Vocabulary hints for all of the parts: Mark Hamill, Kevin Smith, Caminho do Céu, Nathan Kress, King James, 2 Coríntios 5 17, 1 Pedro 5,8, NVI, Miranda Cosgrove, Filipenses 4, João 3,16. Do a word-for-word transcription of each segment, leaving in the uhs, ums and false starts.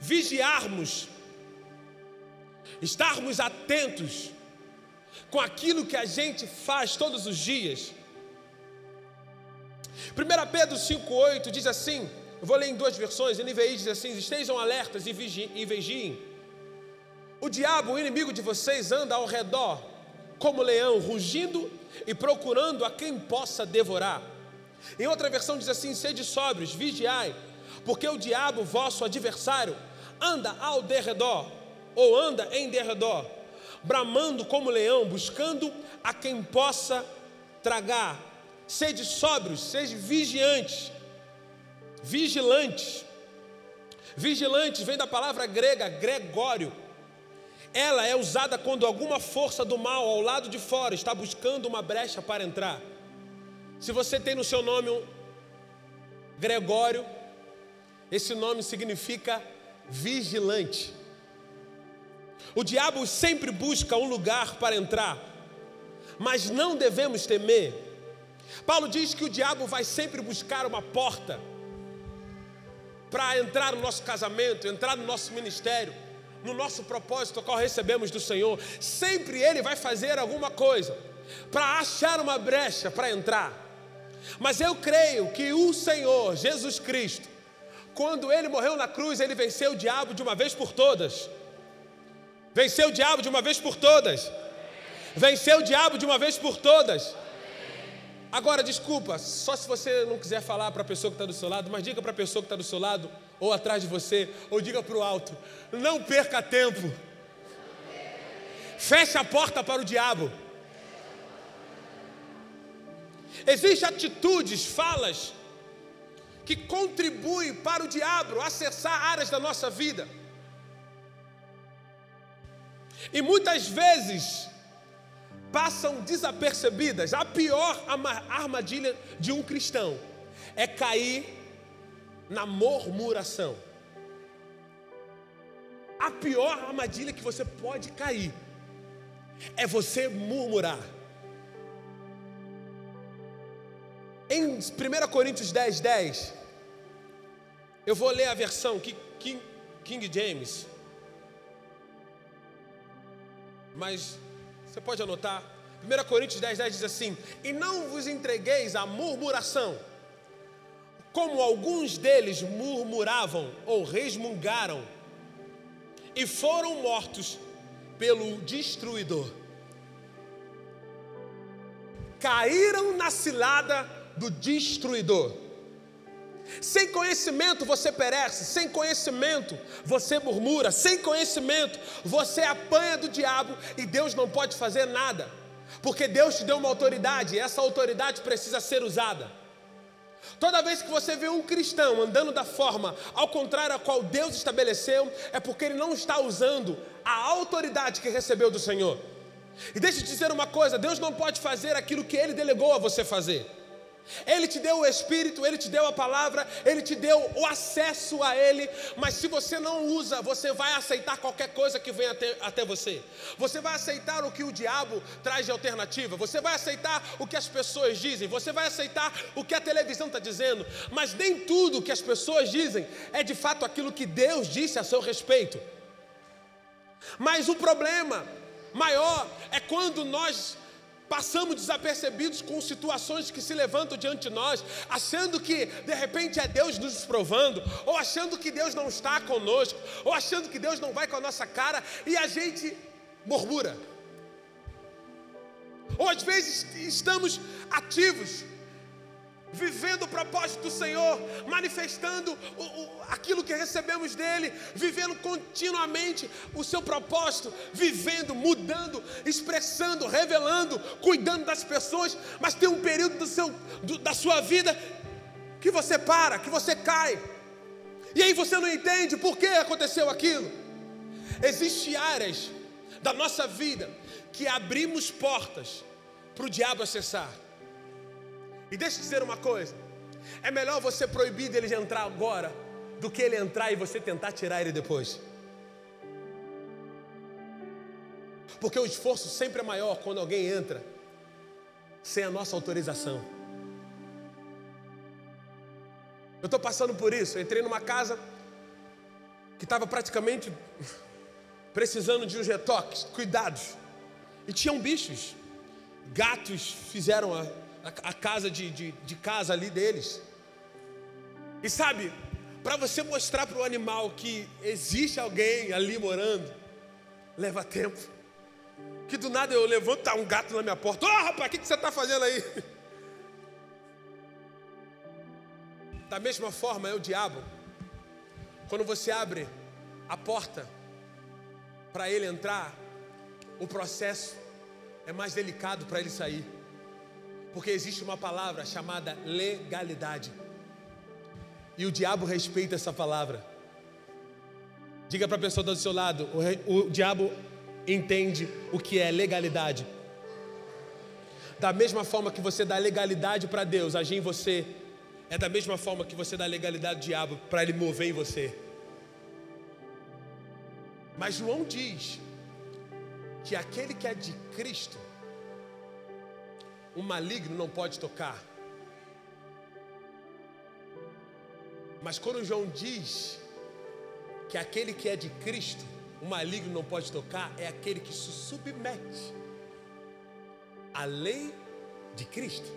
vigiarmos, estarmos atentos com aquilo que a gente faz todos os dias. Primeira Pedro cinco oito diz assim, eu vou ler em duas versões, N V I diz assim: estejam alertas e vigiem. O diabo, o inimigo de vocês, anda ao redor como leão, rugindo e procurando a quem possa devorar. Em outra versão diz assim: sede sóbrios, vigiai, porque o diabo, vosso adversário, anda ao derredor, ou anda em derredor, bramando como leão, buscando a quem possa tragar. Sede sóbrios, sede vigiantes, vigilantes. Vigilantes vem da palavra grega, gregório. Ela é usada quando alguma força do mal ao lado de fora está buscando uma brecha para entrar. Se você tem no seu nome um Gregório, esse nome significa vigilante. O diabo sempre busca um lugar para entrar, mas não devemos temer. Paulo diz que o diabo vai sempre buscar uma porta para entrar no nosso casamento, entrar no nosso ministério, no nosso propósito, qual recebemos do Senhor. Sempre ele vai fazer alguma coisa para achar uma brecha para entrar. Mas eu creio que o Senhor Jesus Cristo, quando ele morreu na cruz, ele venceu o diabo de uma vez por todas. Venceu o diabo de uma vez por todas. Venceu o diabo de uma vez por todas. Agora, desculpa, só se você não quiser falar para a pessoa que está do seu lado, mas diga para a pessoa que está do seu lado, ou atrás de você, ou diga para o alto: não perca tempo. Feche a porta para o diabo. Existem atitudes, falas, que contribuem para o diabo acessar áreas da nossa vida. E muitas vezes passam desapercebidas. A pior armadilha de um cristão é cair na murmuração. A pior armadilha que você pode cair é você murmurar. Em Primeira Coríntios dez, dez, eu vou ler a versão King, King James, mas você pode anotar. Primeira Coríntios dez, dez diz assim: e não vos entregueis à murmuração, como alguns deles murmuravam ou resmungaram, e foram mortos pelo destruidor. Caíram na cilada do destruidor. Sem conhecimento você perece, sem conhecimento você murmura, sem conhecimento você apanha do diabo, e Deus não pode fazer nada, porque Deus te deu uma autoridade, e essa autoridade precisa ser usada. Toda vez que você vê um cristão andando da forma ao contrário a qual Deus estabeleceu, é porque ele não está usando a autoridade que recebeu do Senhor. E deixa eu te dizer uma coisa: Deus não pode fazer aquilo que ele delegou a você fazer. Ele te deu o Espírito, Ele te deu a palavra, Ele te deu o acesso a Ele, mas se você não usa, você vai aceitar qualquer coisa que venha até, até você. Você vai aceitar o que o diabo traz de alternativa, você vai aceitar o que as pessoas dizem, você vai aceitar o que a televisão está dizendo, mas nem tudo que as pessoas dizem é de fato aquilo que Deus disse a seu respeito. Mas o problema maior é quando nós passamos desapercebidos com situações que se levantam diante de nós, achando que de repente é Deus nos provando, ou achando que Deus não está conosco, ou achando que Deus não vai com a nossa cara, e a gente murmura. Ou às vezes estamos ativos, vivendo o propósito do Senhor, manifestando o, o, aquilo que recebemos dele, vivendo continuamente o seu propósito, vivendo, mudando, expressando, revelando, cuidando das pessoas, mas tem um período do seu, do, da sua vida que você para, que você cai, e aí você não entende por que aconteceu aquilo. Existem áreas da nossa vida que abrimos portas para o diabo acessar. E deixa eu te dizer uma coisa: é melhor você proibir dele de entrar agora do que ele entrar e você tentar tirar ele depois. Porque o esforço sempre é maior quando alguém entra sem a nossa autorização. Eu estou passando por isso. Eu entrei numa casa que estava praticamente precisando de uns retoques, cuidados. E tinham bichos. Gatos fizeram a, a, a casa de, de, de casa ali deles. E sabe, para você mostrar para o animal que existe alguém ali morando, leva tempo. Que do nada eu levanto, tá um gato na minha porta. Ô, oh, rapaz, o que, que você está fazendo aí? Da mesma forma é o diabo. Quando você abre a porta para ele entrar, o processo é mais delicado para ele sair, porque existe uma palavra chamada legalidade, e o diabo respeita essa palavra. Diga para a pessoa do seu lado: o, re, o diabo entende o que é legalidade. Da mesma forma que você dá legalidade para Deus agir em você, é da mesma forma que você dá legalidade ao diabo para ele mover em você. Mas João diz que aquele que é de Cristo, o maligno não pode tocar. Mas quando João diz que aquele que é de Cristo, o maligno não pode tocar, é aquele que se submete à lei de Cristo.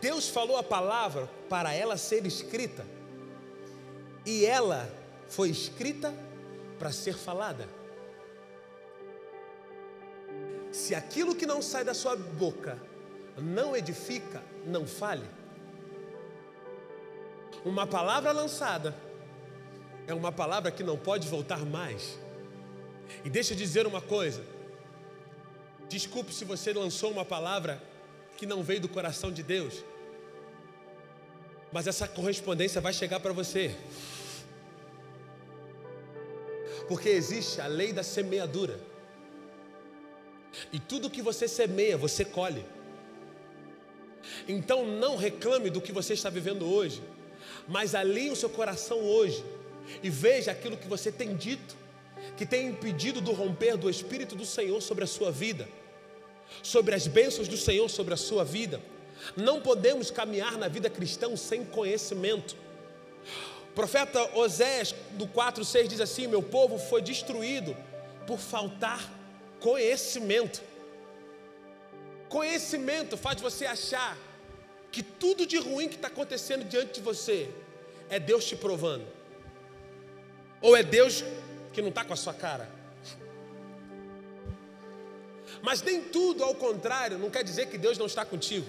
Deus falou a palavra para ela ser escrita, e ela foi escrita para ser falada. Se aquilo que não sai da sua boca não edifica, não fale. Uma palavra lançada é uma palavra que não pode voltar mais. E deixa eu dizer uma coisa: desculpe se você lançou uma palavra que não veio do coração de Deus, mas essa correspondência vai chegar para você, porque existe a lei da semeadura, e tudo que você semeia, você colhe. Então não reclame do que você está vivendo hoje, mas alinhe o seu coração hoje e veja aquilo que você tem dito, que tem impedido do romper do Espírito do Senhor sobre a sua vida, sobre as bênçãos do Senhor sobre a sua vida. Não podemos caminhar na vida cristã sem conhecimento. O profeta Oseias do quatro, seis diz assim: meu povo foi destruído por faltar conhecimento. Conhecimento faz você achar que tudo de ruim que está acontecendo diante de você é Deus te provando, ou é Deus que não está com a sua cara. Mas nem tudo ao contrário não quer dizer que Deus não está contigo.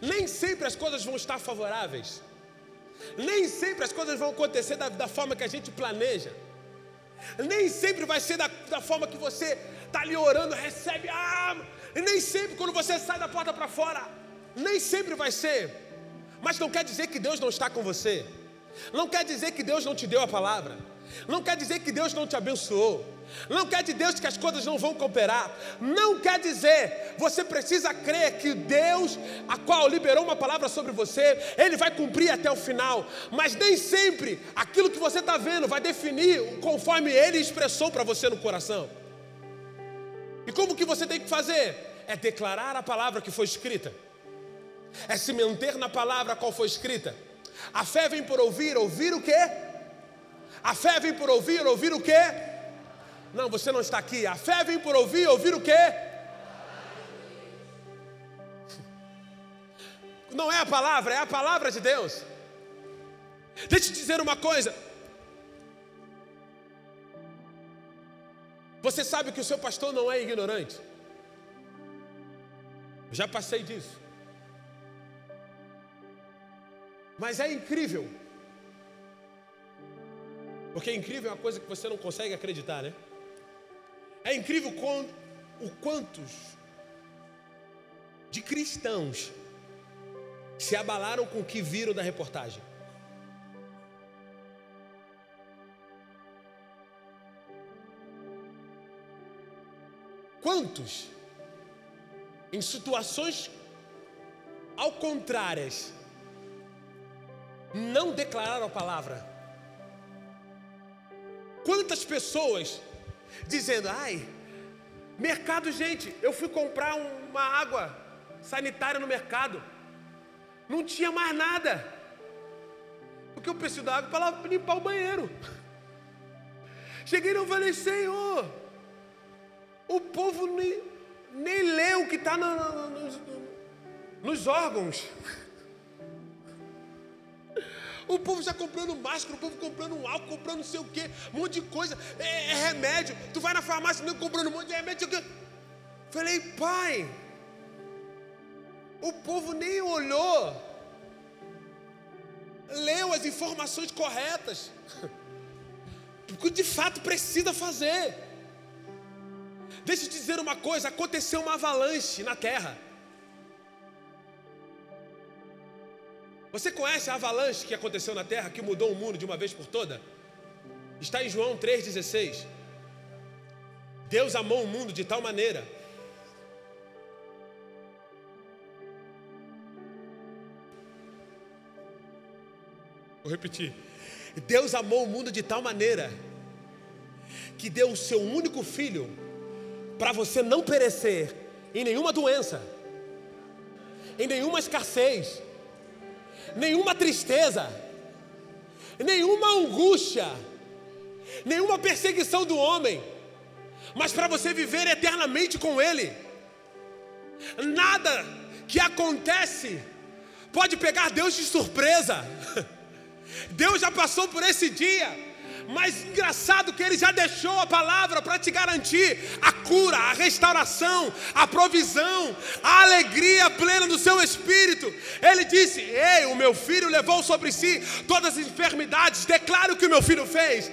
Nem sempre as coisas vão estar favoráveis. Nem sempre as coisas vão acontecer da, da forma que a gente planeja. Nem sempre vai ser da, da forma que você está ali orando, recebe. Ah, nem sempre quando você sai da porta para fora, nem sempre vai ser. Mas não quer dizer que Deus não está com você. Não quer dizer que Deus não te deu a palavra. Não quer dizer que Deus não te abençoou. Não quer dizer Deus que as coisas não vão cooperar. Não quer dizer. Você precisa crer que Deus, a qual liberou uma palavra sobre você, Ele vai cumprir até o final. Mas nem sempre aquilo que você está vendo vai definir conforme Ele expressou para você no coração. E como que você tem que fazer? É declarar a palavra que foi escrita. É se manter na palavra a qual foi escrita. A fé vem por ouvir, ouvir o quê? A fé vem por ouvir, ouvir o quê? Não, você não está aqui. A fé vem por ouvir, ouvir o quê? Não é a palavra, é a palavra de Deus. Deixa eu te dizer uma coisa. Você sabe que o seu pastor não é ignorante. Eu já passei disso. Mas é incrível. Porque incrível é uma coisa que você não consegue acreditar, né? É incrível o quantos de cristãos se abalaram com o que viram da reportagem. Quantos, em situações ao contrárias, não declararam a palavra. Quantas pessoas dizendo: ai, mercado, gente, eu fui comprar uma água sanitária no mercado, Não tinha mais nada. Porque eu preciso da água para limpar o banheiro. Cheguei e falei: Senhor, o povo nem, nem lê o que está no, no, no, nos órgãos. O povo já comprando máscara, o povo comprando álcool, comprando não sei o que, um monte de coisa, é, é remédio. Tu vai na farmácia mesmo comprando um monte de remédio. Falei: Pai, o povo nem olhou, leu as informações corretas, porque de fato precisa fazer. Deixa eu te dizer uma coisa: aconteceu uma avalanche na terra. Você conhece a avalanche que aconteceu na terra, que mudou o mundo de uma vez por toda? Está em João três dezesseis. Deus amou o mundo de tal maneira. Vou repetir. Deus amou o mundo de tal maneira que deu o seu único filho para você não perecer em nenhuma doença, em nenhuma escassez, nenhuma tristeza, nenhuma angústia, nenhuma perseguição do homem, mas para você viver eternamente com Ele. Nada que acontece pode pegar Deus de surpresa. Deus já passou por esse dia, mas engraçado que Ele já deixou a palavra para te garantir a cura, a restauração, a provisão, a alegria plena do seu espírito. Ele disse: Ei, o meu filho levou sobre si todas as enfermidades. Declaro o que o meu filho fez.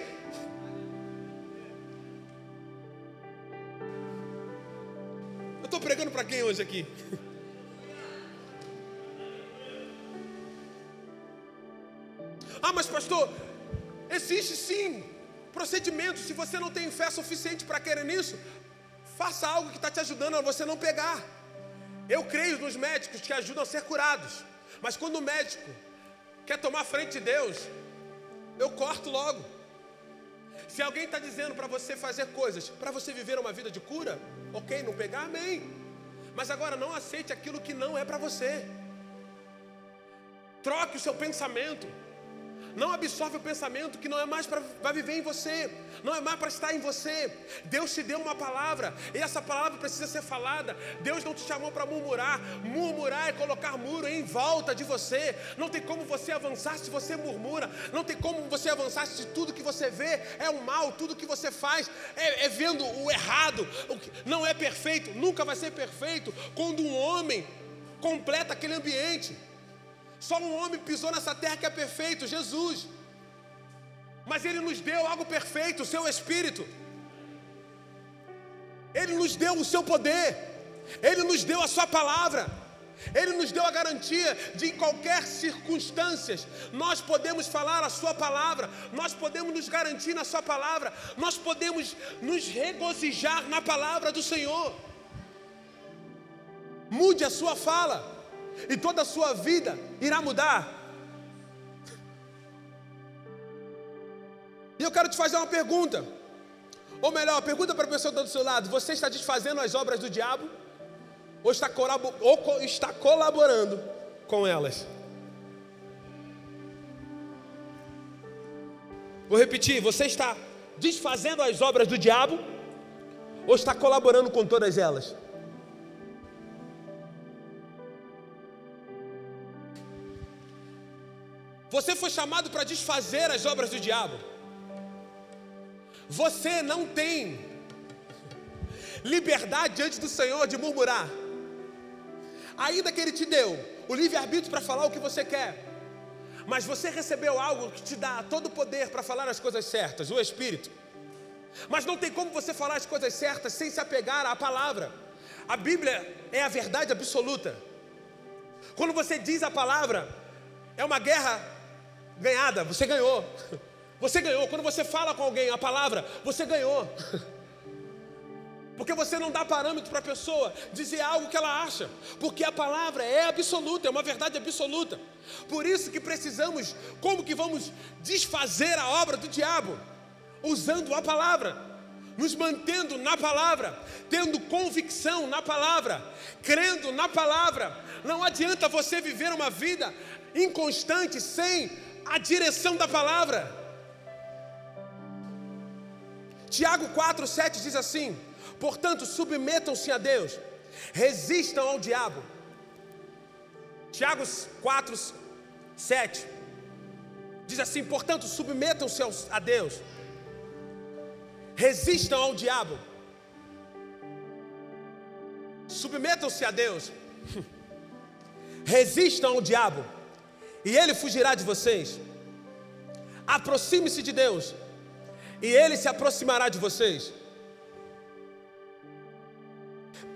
Eu estou pregando para quem hoje aqui? Ah, mas pastor, existe sim procedimento. Se você não tem fé suficiente para querer nisso, faça algo que está te ajudando a você não pegar. Eu creio nos médicos que ajudam a ser curados, mas quando o médico quer tomar frente de Deus, eu corto logo. Se alguém está dizendo para você fazer coisas para você viver uma vida de cura, ok, não pegar, amém. Mas agora não aceite aquilo que não é para você. Troque o seu pensamento. Não absorve o pensamento que não é mais para viver em você, não é mais para estar em você. Deus te deu uma palavra e essa palavra precisa ser falada. Deus não te chamou para murmurar. Murmurar é colocar muro em volta de você. Não tem como você avançar se você murmura. Não tem como você avançar se tudo que você vê é o mal. Tudo que você faz é, é vendo o errado. Não é perfeito, nunca vai ser perfeito. Quando um homem completa aquele ambiente. Só um homem pisou nessa terra que é perfeito, Jesus. Mas Ele nos deu algo perfeito, o seu Espírito. Ele nos deu o seu poder. Ele nos deu a sua palavra. Ele nos deu a garantia de em qualquer circunstância nós podemos falar a sua palavra. Nós podemos nos garantir na sua palavra. Nós podemos nos regozijar na palavra do Senhor. Mude a sua fala e toda a sua vida irá mudar. E eu quero te fazer uma pergunta, ou melhor, pergunta para a pessoa que está do seu lado: você está desfazendo as obras do diabo, ou está, colabor, ou está colaborando com elas? Vou repetir: você está desfazendo as obras do diabo, ou está colaborando com todas elas? Você foi chamado para desfazer as obras do diabo. Você não tem liberdade diante do Senhor de murmurar. Ainda que Ele te deu o livre-arbítrio para falar o que você quer, mas você recebeu algo que te dá todo o poder para falar as coisas certas, o Espírito. Mas não tem como você falar as coisas certas sem se apegar à palavra. A Bíblia é a verdade absoluta. Quando você diz a palavra, é uma guerra ganhada, você ganhou, você ganhou. Quando você fala com alguém a palavra, você ganhou, porque você não dá parâmetro para a pessoa dizer algo que ela acha, porque a palavra é absoluta, é uma verdade absoluta. Por isso que precisamos, como que vamos desfazer a obra do diabo? Usando a palavra. nos mantendo na palavra, tendo convicção na palavra, crendo na palavra. Não adianta você viver uma vida inconstante sem a direção da palavra. Tiago quatro, sete diz assim: portanto, submetam-se a Deus, resistam ao diabo. Tiago quatro, sete diz assim: portanto, submetam-se a Deus, resistam ao diabo. Submetam-se a Deus, resistam ao diabo, e ele fugirá de vocês. Aproxime-se de Deus, e ele se aproximará de vocês.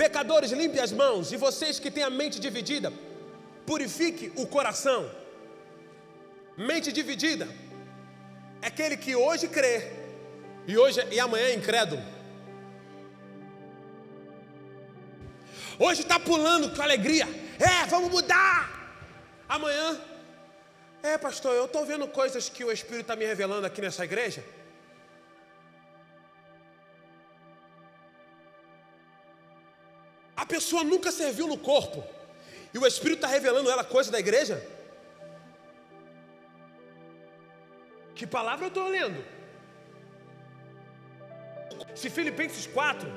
Pecadores, limpe as mãos, e vocês que têm a mente dividida, purifique o coração. Mente dividida é aquele que hoje crê e, hoje, e amanhã é incrédulo. Hoje está pulando com alegria, é, vamos mudar. Amanhã, é, pastor, eu estou vendo coisas que o Espírito está me revelando aqui nessa igreja. A pessoa nunca serviu no corpo e o Espírito está revelando ela coisa da igreja? Que palavra eu estou lendo? Se Filipenses quatro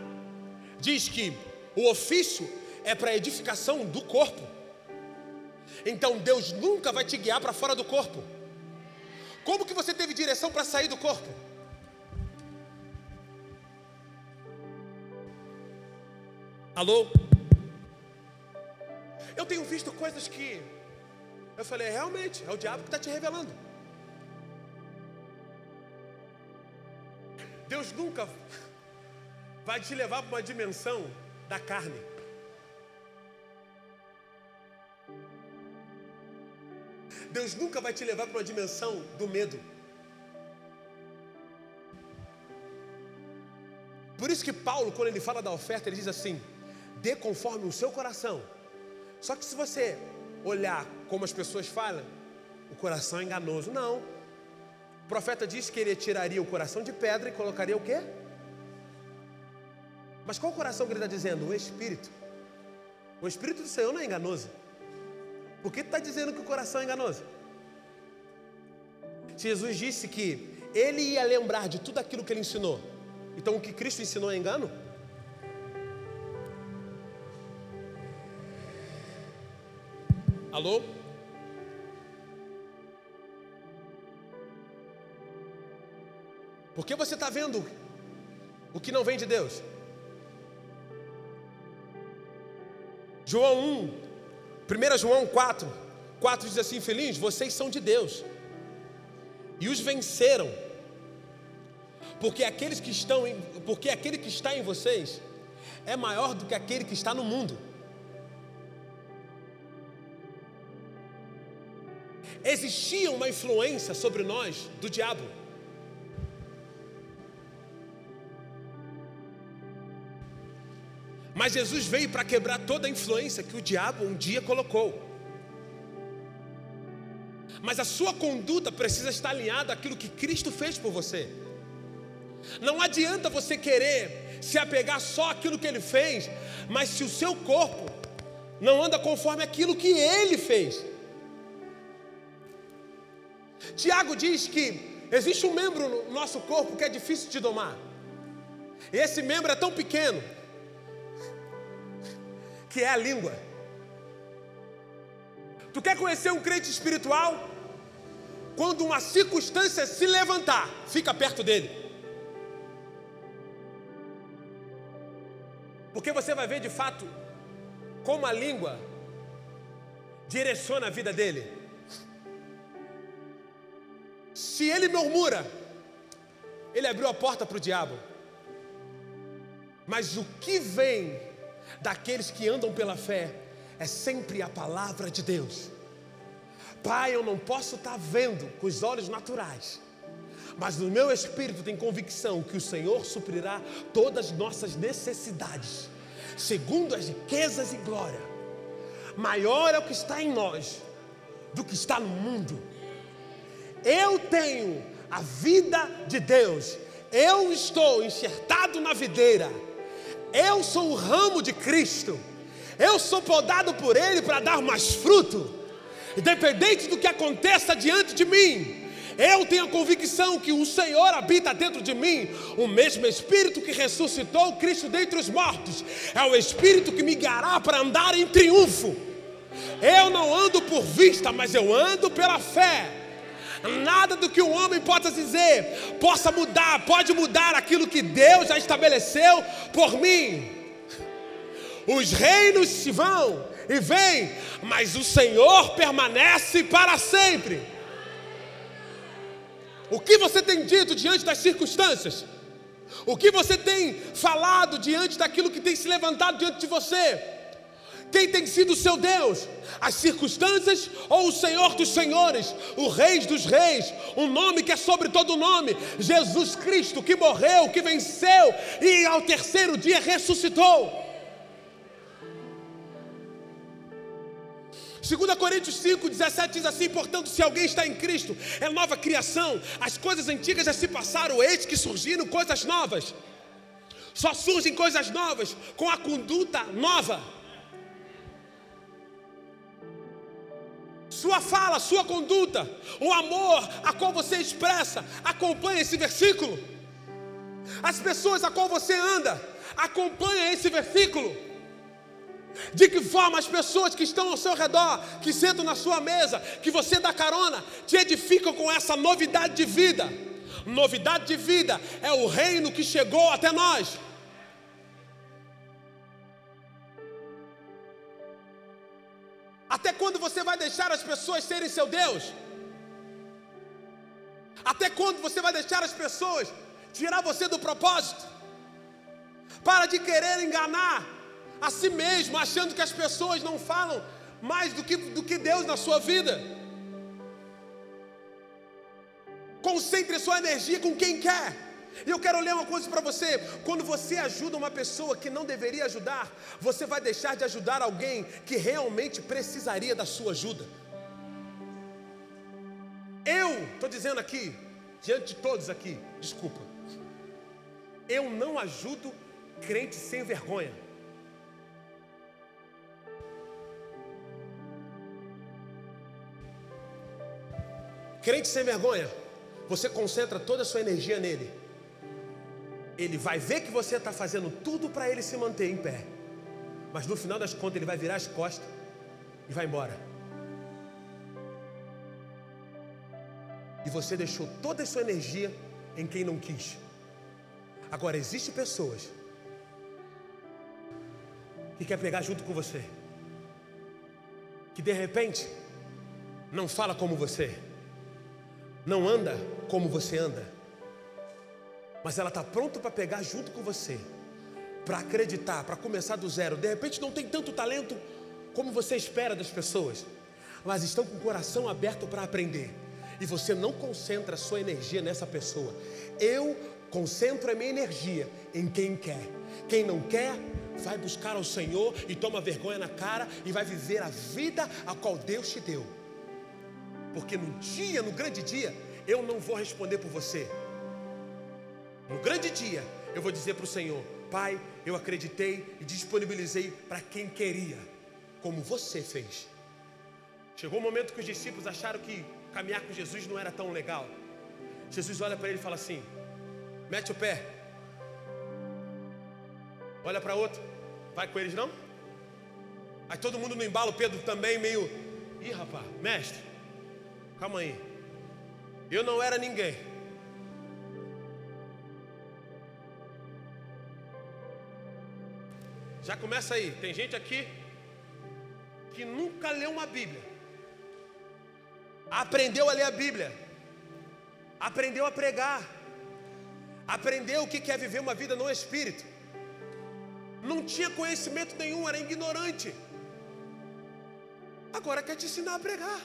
diz que o ofício é para a edificação do corpo, então Deus nunca vai te guiar para fora do corpo. Como que você teve direção para sair do corpo? Alô? Eu tenho visto coisas que eu falei, realmente, é o diabo que está te revelando. Deus nunca vai te levar para uma dimensão da carne. Deus nunca vai te levar para uma dimensão do medo. Por isso que Paulo, quando ele fala da oferta, ele diz assim: dê conforme o seu coração. Só que se você olhar como as pessoas falam, o coração é enganoso. Não. O profeta diz que ele tiraria o coração de pedra e colocaria o quê? Mas qual o coração que ele está dizendo? O Espírito. O Espírito do Senhor não é enganoso. Por que está dizendo que o coração é enganoso? Jesus disse que ele ia lembrar de tudo aquilo que ele ensinou. Então o que Cristo ensinou é engano? Alô? Por que você está vendo o que não vem de Deus? João um, primeiro João quatro, quatro diz assim: filhinhos, vocês são de Deus e os venceram, porque aqueles que estão em, porque aquele que está em vocês é maior do que aquele que está no mundo. Existia uma influência sobre nós do diabo. Mas Jesus veio para quebrar toda a influência que o diabo um dia colocou. Mas a sua conduta precisa estar alinhada àquilo que Cristo fez por você. Não adianta você querer se apegar só àquilo que ele fez, mas se o seu corpo não anda conforme aquilo que ele fez. Tiago diz que existe um membro no nosso corpo que é difícil de domar. E esse membro é tão pequeno, que é a língua. Tu quer conhecer um crente espiritual? Quando uma circunstância se levantar, fica perto dele. Porque você vai ver de fato como a língua direciona a vida dele. Se ele murmura, ele abriu a porta para o diabo. Mas o que vem daqueles que andam pela fé é sempre a palavra de Deus. Pai, eu não posso estar vendo com os olhos naturais, mas no meu espírito tem convicção que o Senhor suprirá todas as nossas necessidades, segundo as riquezas e glória. Maior é o que está em nós do que está no mundo. Eu tenho a vida de Deus eu estou enxertado na videira, eu sou o ramo de Cristo, eu sou podado por Ele para dar mais fruto. Independente do que aconteça diante de mim, eu tenho a convicção que o Senhor habita dentro de mim. O mesmo Espírito que ressuscitou Cristo dentre os mortos é o Espírito que me guiará para andar em triunfo. Eu não ando por vista, mas eu ando pela fé. Nada do que o homem possa dizer possa mudar, pode mudar aquilo que Deus já estabeleceu por mim. Os reinos se vão e vêm, mas o Senhor permanece para sempre. O que você tem dito diante das circunstâncias? O que você tem falado diante daquilo que tem se levantado diante de você? Quem tem sido o seu Deus? As circunstâncias ou o Senhor dos senhores? O Rei dos reis? Um nome que é sobre todo nome? Jesus Cristo, que morreu, que venceu e ao terceiro dia ressuscitou. Segunda Coríntios cinco, dezessete diz assim: portanto, se alguém está em Cristo, é nova criação, as coisas antigas já se passaram, eis que surgiram coisas novas. Só surgem coisas novas com a conduta nova. Sua fala, sua conduta, o amor a qual você expressa, acompanha esse versículo. As pessoas a qual você anda, acompanha esse versículo. De que forma as pessoas que estão ao seu redor, que sentam na sua mesa, que você dá carona, te edificam com essa novidade de vida? Novidade de vida é o reino que chegou até nós. Até quando você vai deixar as pessoas serem seu Deus? Até quando você vai deixar as pessoas tirar você do propósito? Para de querer enganar a si mesmo, achando que as pessoas não falam mais do que, do que Deus na sua vida. Concentre sua energia com quem quer. E eu quero ler uma coisa para você: quando você ajuda uma pessoa que não deveria ajudar, você vai deixar de ajudar alguém que realmente precisaria da sua ajuda. Eu estou dizendo aqui, diante de todos aqui, desculpa, eu não ajudo crente sem vergonha. Crente sem vergonha, você concentra toda a sua energia nele. Ele vai ver que você está fazendo tudo para ele se manter em pé. Mas no final das contas ele vai virar as costas e vai embora. E você deixou toda a sua energia em quem não quis. Agora existem pessoas que querem pregar junto com você, que de repente não fala como você, não anda como você anda, mas ela está pronta para pegar junto com você, para acreditar, para começar do zero. De repente não tem tanto talento como você espera das pessoas, mas estão com o coração aberto para aprender. E você não concentra a sua energia nessa pessoa. Eu concentro a minha energia em quem quer. Quem não quer vai buscar ao Senhor e toma vergonha na cara e vai viver a vida a qual Deus te deu. Porque no dia, no grande dia, eu não vou responder por você. No grande dia, eu vou dizer para o Senhor: Pai, eu acreditei e disponibilizei para quem queria, como você fez. Chegou o momento que os discípulos acharam que caminhar com Jesus não era tão legal. Jesus olha para ele e fala assim: mete o pé. Olha para outro: vai com eles não? Aí todo mundo no embalo, Pedro também meio: ih rapaz, mestre, calma aí, eu não era ninguém. Já começa aí, tem gente aqui que nunca leu uma Bíblia, aprendeu a ler a Bíblia, aprendeu a pregar, aprendeu o que é viver uma vida no Espírito, não tinha conhecimento nenhum, era ignorante, agora quer te ensinar a pregar.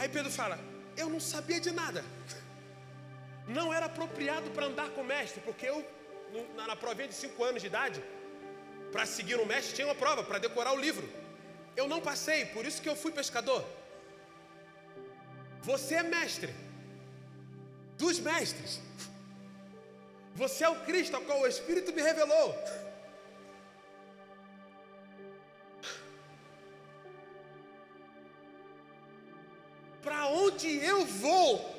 Aí Pedro fala: eu não sabia de nada, não era apropriado para andar com o mestre, porque eu, na provinha de cinco anos de idade, para seguir um mestre tinha uma prova, para decorar o livro, eu não passei, por isso que eu fui pescador. Você é mestre dos mestres. Você é o Cristo ao qual o Espírito me revelou. Para onde eu vou?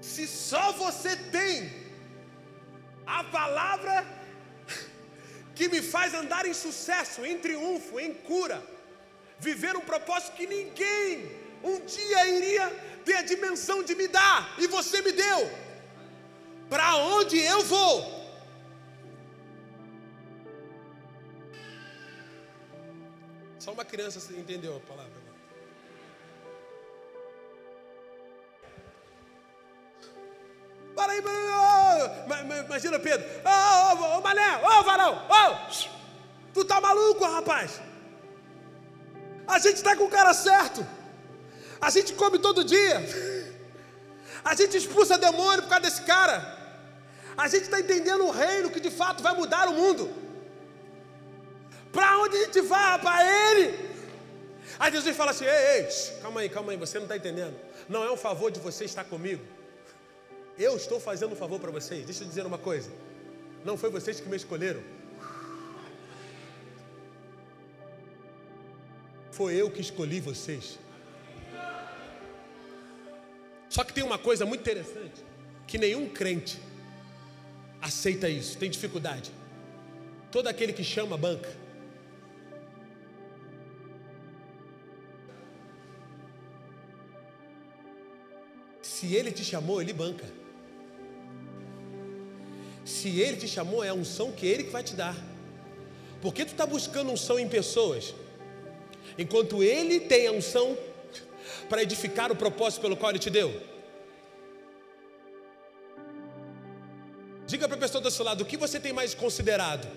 Se só você tem a palavra que me faz andar em sucesso, em triunfo, em cura, viver um propósito que ninguém um dia iria ter a dimensão de me dar, e você me deu, para onde eu vou? Só uma criança entendeu a palavra. Para aí, imagina Pedro. Ô, ô, ô, Mané, ô, varão, ô, tu tá maluco, rapaz? A gente tá com o cara certo. A gente come todo dia. A gente expulsa demônio por causa desse cara. A gente está entendendo o reino que de fato vai mudar o mundo. Para onde a gente vai? Para ele. Aí Jesus fala assim: ei, ei, calma aí, calma aí, você não está entendendo. Não é um favor de você estar comigo. Eu estou fazendo um favor para vocês. Deixa eu dizer uma coisa. Não foi vocês que me escolheram. Foi eu que escolhi vocês. Só que tem uma coisa muito interessante, que nenhum crente aceita isso, tem dificuldade. Todo aquele que chama, banca. Se ele te chamou, ele banca. Se ele te chamou, é a unção que ele que vai te dar. Por que tu está buscando unção em pessoas, enquanto ele tem a unção para edificar o propósito pelo qual ele te deu? Diga para a pessoa do seu lado: o que você tem mais considerado?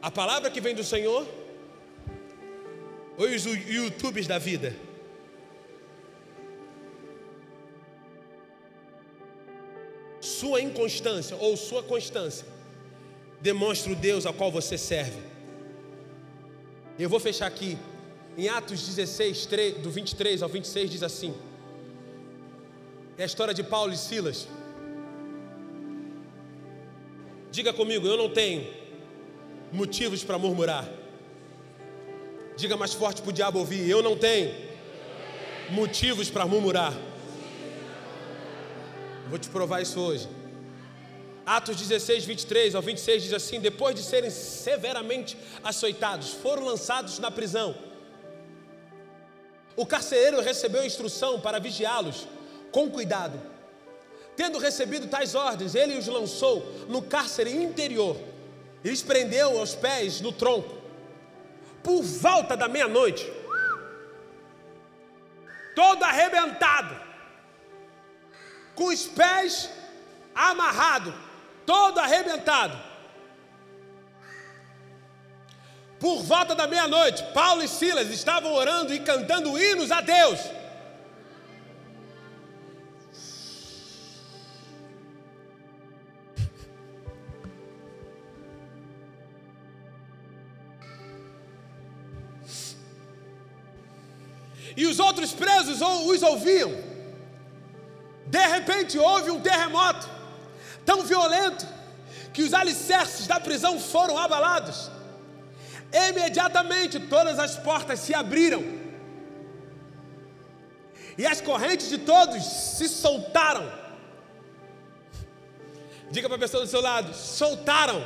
A palavra que vem do Senhor ou os YouTubes da vida? Sua inconstância ou sua constância demonstra o Deus ao qual você serve. Eu vou fechar aqui. Em Atos dezesseis, três, do vinte e três ao vinte e seis, diz assim. É a história de Paulo e Silas. Diga comigo: eu não tenho motivos para murmurar. Diga mais forte para o diabo ouvir: eu não tenho motivos para murmurar. Vou te provar isso hoje. Atos dezesseis, vinte e três ao vinte e seis diz assim: depois de serem severamente açoitados, foram lançados na prisão. O carcereiro recebeu instrução para vigiá-los com cuidado. Tendo recebido tais ordens, ele os lançou no cárcere interior e os prendeu aos pés no tronco. Por volta da meia-noite, todo arrebentado, com os pés amarrado, todo arrebentado. Por volta da meia-noite, Paulo e Silas estavam orando e cantando hinos a Deus. E os outros presos os ouviam. De repente houve um terremoto tão violento que os alicerces da prisão foram abalados. Imediatamente todas as portas se abriram e as correntes de todos se soltaram. Diga para a pessoa do seu lado: soltaram.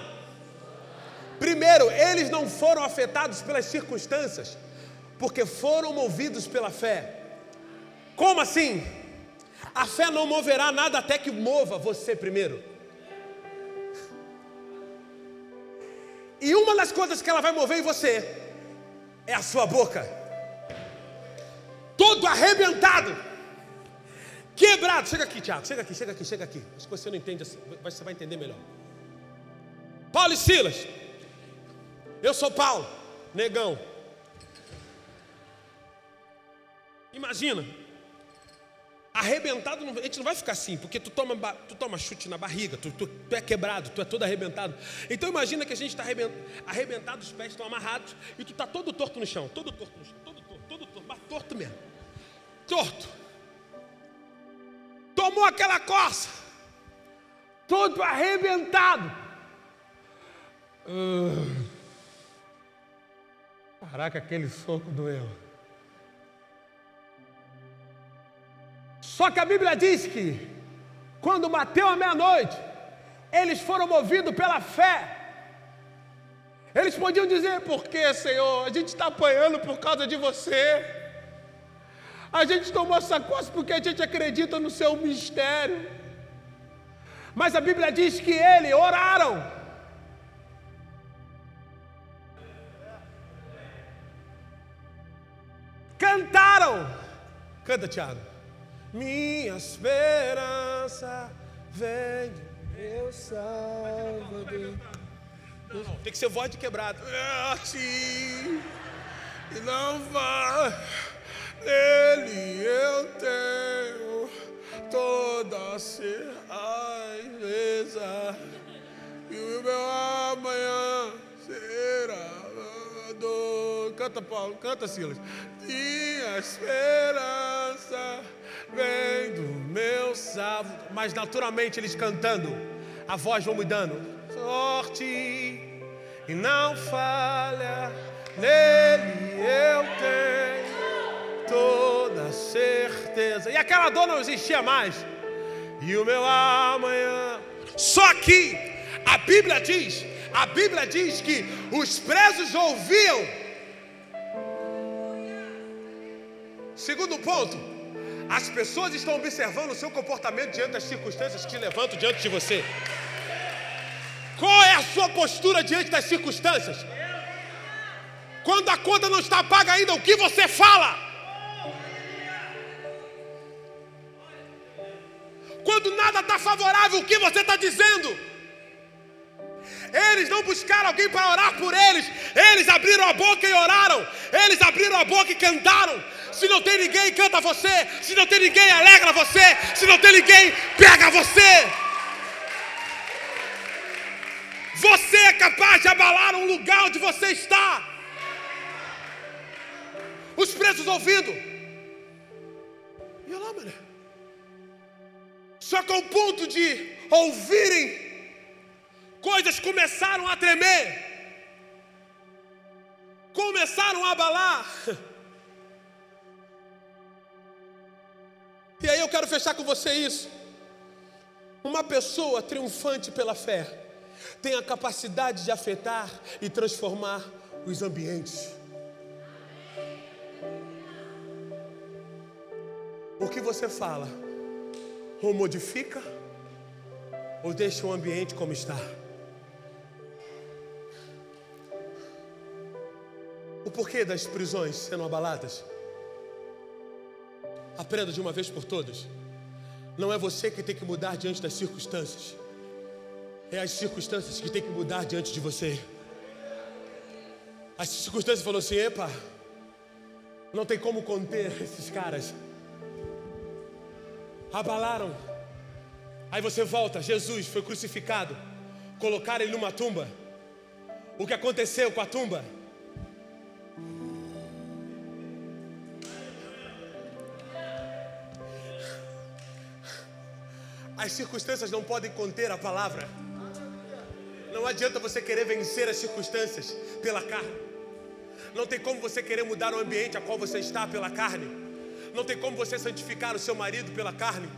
Primeiro, eles não foram afetados pelas circunstâncias, porque foram movidos pela fé. Como assim? A fé não moverá nada até que mova você primeiro. E uma das coisas que ela vai mover em você é a sua boca. Todo arrebentado, quebrado. Chega aqui, Tiago, chega aqui, chega aqui, chega aqui. Acho que você não entende, você vai entender melhor. Paulo e Silas. Eu sou Paulo, negão. Imagina, arrebentado, a gente não vai ficar assim, porque tu toma, tu toma chute na barriga, tu, tu, tu é quebrado, tu é todo arrebentado. Então imagina que a gente está arrebentado, arrebentado, os pés estão amarrados e tu está todo torto no chão, todo torto no chão, todo torto, todo torto, mas torto mesmo. torto, tomou aquela coça, todo arrebentado. Uh, caraca, aquele soco doeu. Só que a Bíblia diz que quando bateu a meia-noite, eles foram movidos pela fé. Eles podiam dizer: por quê, Senhor? A gente está apanhando por causa de você. A gente tomou essa coça porque a gente acredita no seu mistério. Mas a Bíblia diz que eles oraram. Cantaram. Canta, Tiago. Minha esperança vem de meu Salvador. Não, não, tem que ser voz de quebrado. É assim, e não vai. Nele eu tenho toda a certeza. E o meu amanhã será dor. Canta, Paulo, canta, Silas. Minha esperança vem do meu Salvador. Mas naturalmente eles cantando, a voz vai mudando. Sorte e não falha, nele eu tenho toda certeza. E aquela dor não existia mais. E o meu amanhã. Só que a Bíblia diz, a Bíblia diz que os presos ouviam. Segundo ponto, as pessoas estão observando o seu comportamento diante das circunstâncias que te levantam diante de você. Qual é a sua postura diante das circunstâncias? Quando a conta não está paga ainda, o que você fala? Quando nada está favorável, o que você está dizendo? Eles não buscaram alguém para orar por eles. Eles abriram a boca e oraram. Eles abriram a boca e cantaram. Se não tem ninguém, canta você. Se não tem ninguém, alegra você. Se não tem ninguém, pega você. Você é capaz de abalar um lugar onde você está. Os presos ouvindo. E olha lá, mané. Só que ao ponto de ouvirem, coisas começaram a tremer. Começaram a abalar. E aí eu quero fechar com você isso. Uma pessoa triunfante pela fé tem a capacidade de afetar e transformar os ambientes. O que você fala, ou modifica, ou deixa o ambiente como está. O porquê das prisões sendo abaladas? Aprenda de uma vez por todas. Não é você que tem que mudar diante das circunstâncias. É as circunstâncias que tem que mudar diante de você. As circunstâncias falaram assim: epa, não tem como conter esses caras. Abalaram. Aí você volta, Jesus foi crucificado. Colocaram ele numa tumba. O que aconteceu com a tumba? As circunstâncias não podem conter a palavra. Não adianta você querer vencer as circunstâncias pela carne. Não tem como você querer mudar o ambiente a qual você está pela carne. Não tem como você santificar o seu marido pela carne.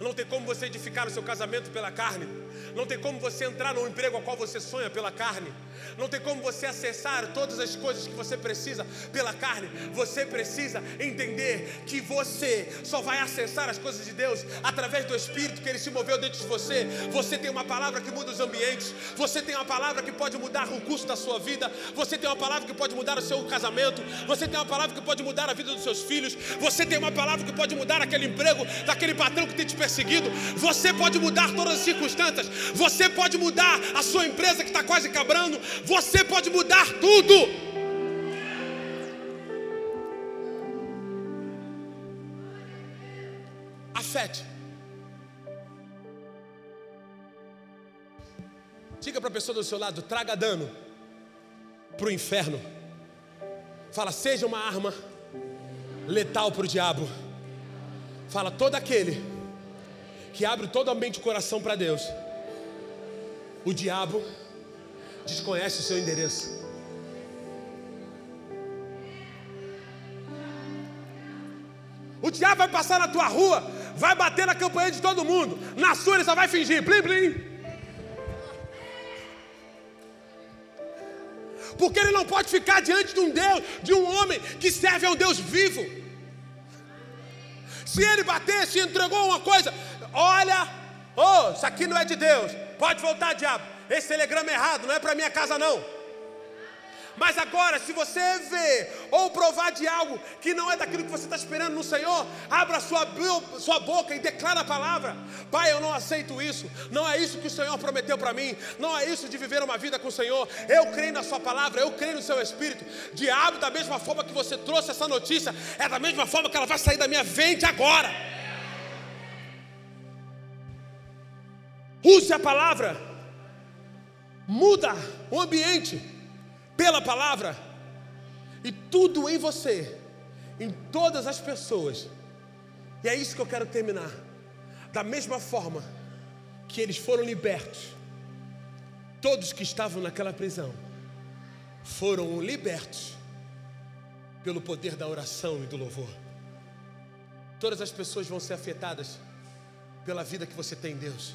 Não tem como você edificar o seu casamento pela carne. Não tem como você entrar no emprego a qual você sonha pela carne. Não tem como você acessar todas as coisas que você precisa pela carne. Você precisa entender que você só vai acessar as coisas de Deus através do Espírito que Ele se moveu dentro de você. Você tem uma palavra que muda os ambientes. Você tem uma palavra que pode mudar o curso da sua vida. Você tem uma palavra que pode mudar o seu casamento. Você tem uma palavra que pode mudar a vida dos seus filhos. Você tem uma palavra que pode mudar aquele emprego daquele patrão que tem te perseguido. Você pode mudar todas as circunstâncias. Você pode mudar a sua empresa que está quase quebrando. Você pode mudar tudo. Afete. Diga para a pessoa do seu lado: traga dano para o inferno. Fala: seja uma arma letal para o diabo. Fala, todo aquele que abre todo o ambiente e coração para Deus, o diabo desconhece o seu endereço. O diabo vai passar na tua rua, vai bater na campanha de todo mundo. Na sua ele só vai fingir plim plim, porque ele não pode ficar diante de um Deus, de um homem que serve ao Deus vivo. Se ele bater, se entregou uma coisa, olha, oh, isso aqui não é de Deus, pode voltar, diabo, esse telegrama é errado, não é para minha casa não. Mas agora, se você ver ou provar de algo que não é daquilo que você está esperando no Senhor, abra sua, sua boca e declara a palavra. Pai, eu não aceito isso. Não é isso que o Senhor prometeu para mim. Não é isso de viver uma vida com o Senhor. Eu creio na sua palavra, eu creio no seu Espírito. Diabo, da mesma forma que você trouxe essa notícia, é da mesma forma que ela vai sair da minha mente agora. Use a palavra. Muda o ambiente pela palavra, e tudo em você, em todas as pessoas. E é isso que eu quero terminar. Da mesma forma que eles foram libertos, todos que estavam naquela prisão foram libertos pelo poder da oração e do louvor. Todas as pessoas vão ser afetadas pela vida que você tem em Deus.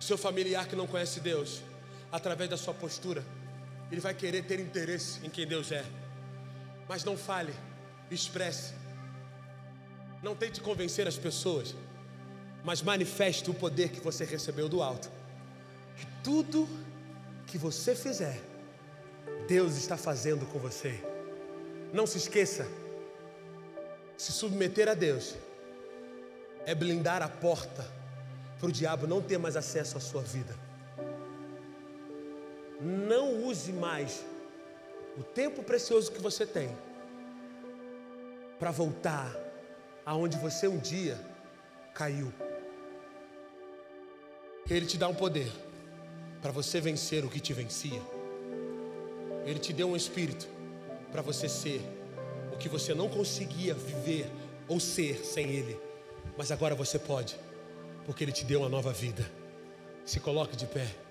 Seu familiar que não conhece Deus, através da sua postura, ele vai querer ter interesse em quem Deus é. Mas não fale, expresse. Não tente convencer as pessoas, mas manifeste o poder que você recebeu do alto. Que tudo que você fizer, Deus está fazendo com você. Não se esqueça, se submeter a Deus é blindar a porta para o diabo não ter mais acesso à sua vida. Não use mais o tempo precioso que você tem para voltar aonde você um dia caiu. Ele te dá um poder para você vencer o que te vencia. Ele te deu um espírito para você ser o que você não conseguia viver ou ser sem ele. Mas agora você pode, porque ele te deu uma nova vida. Se coloque de pé.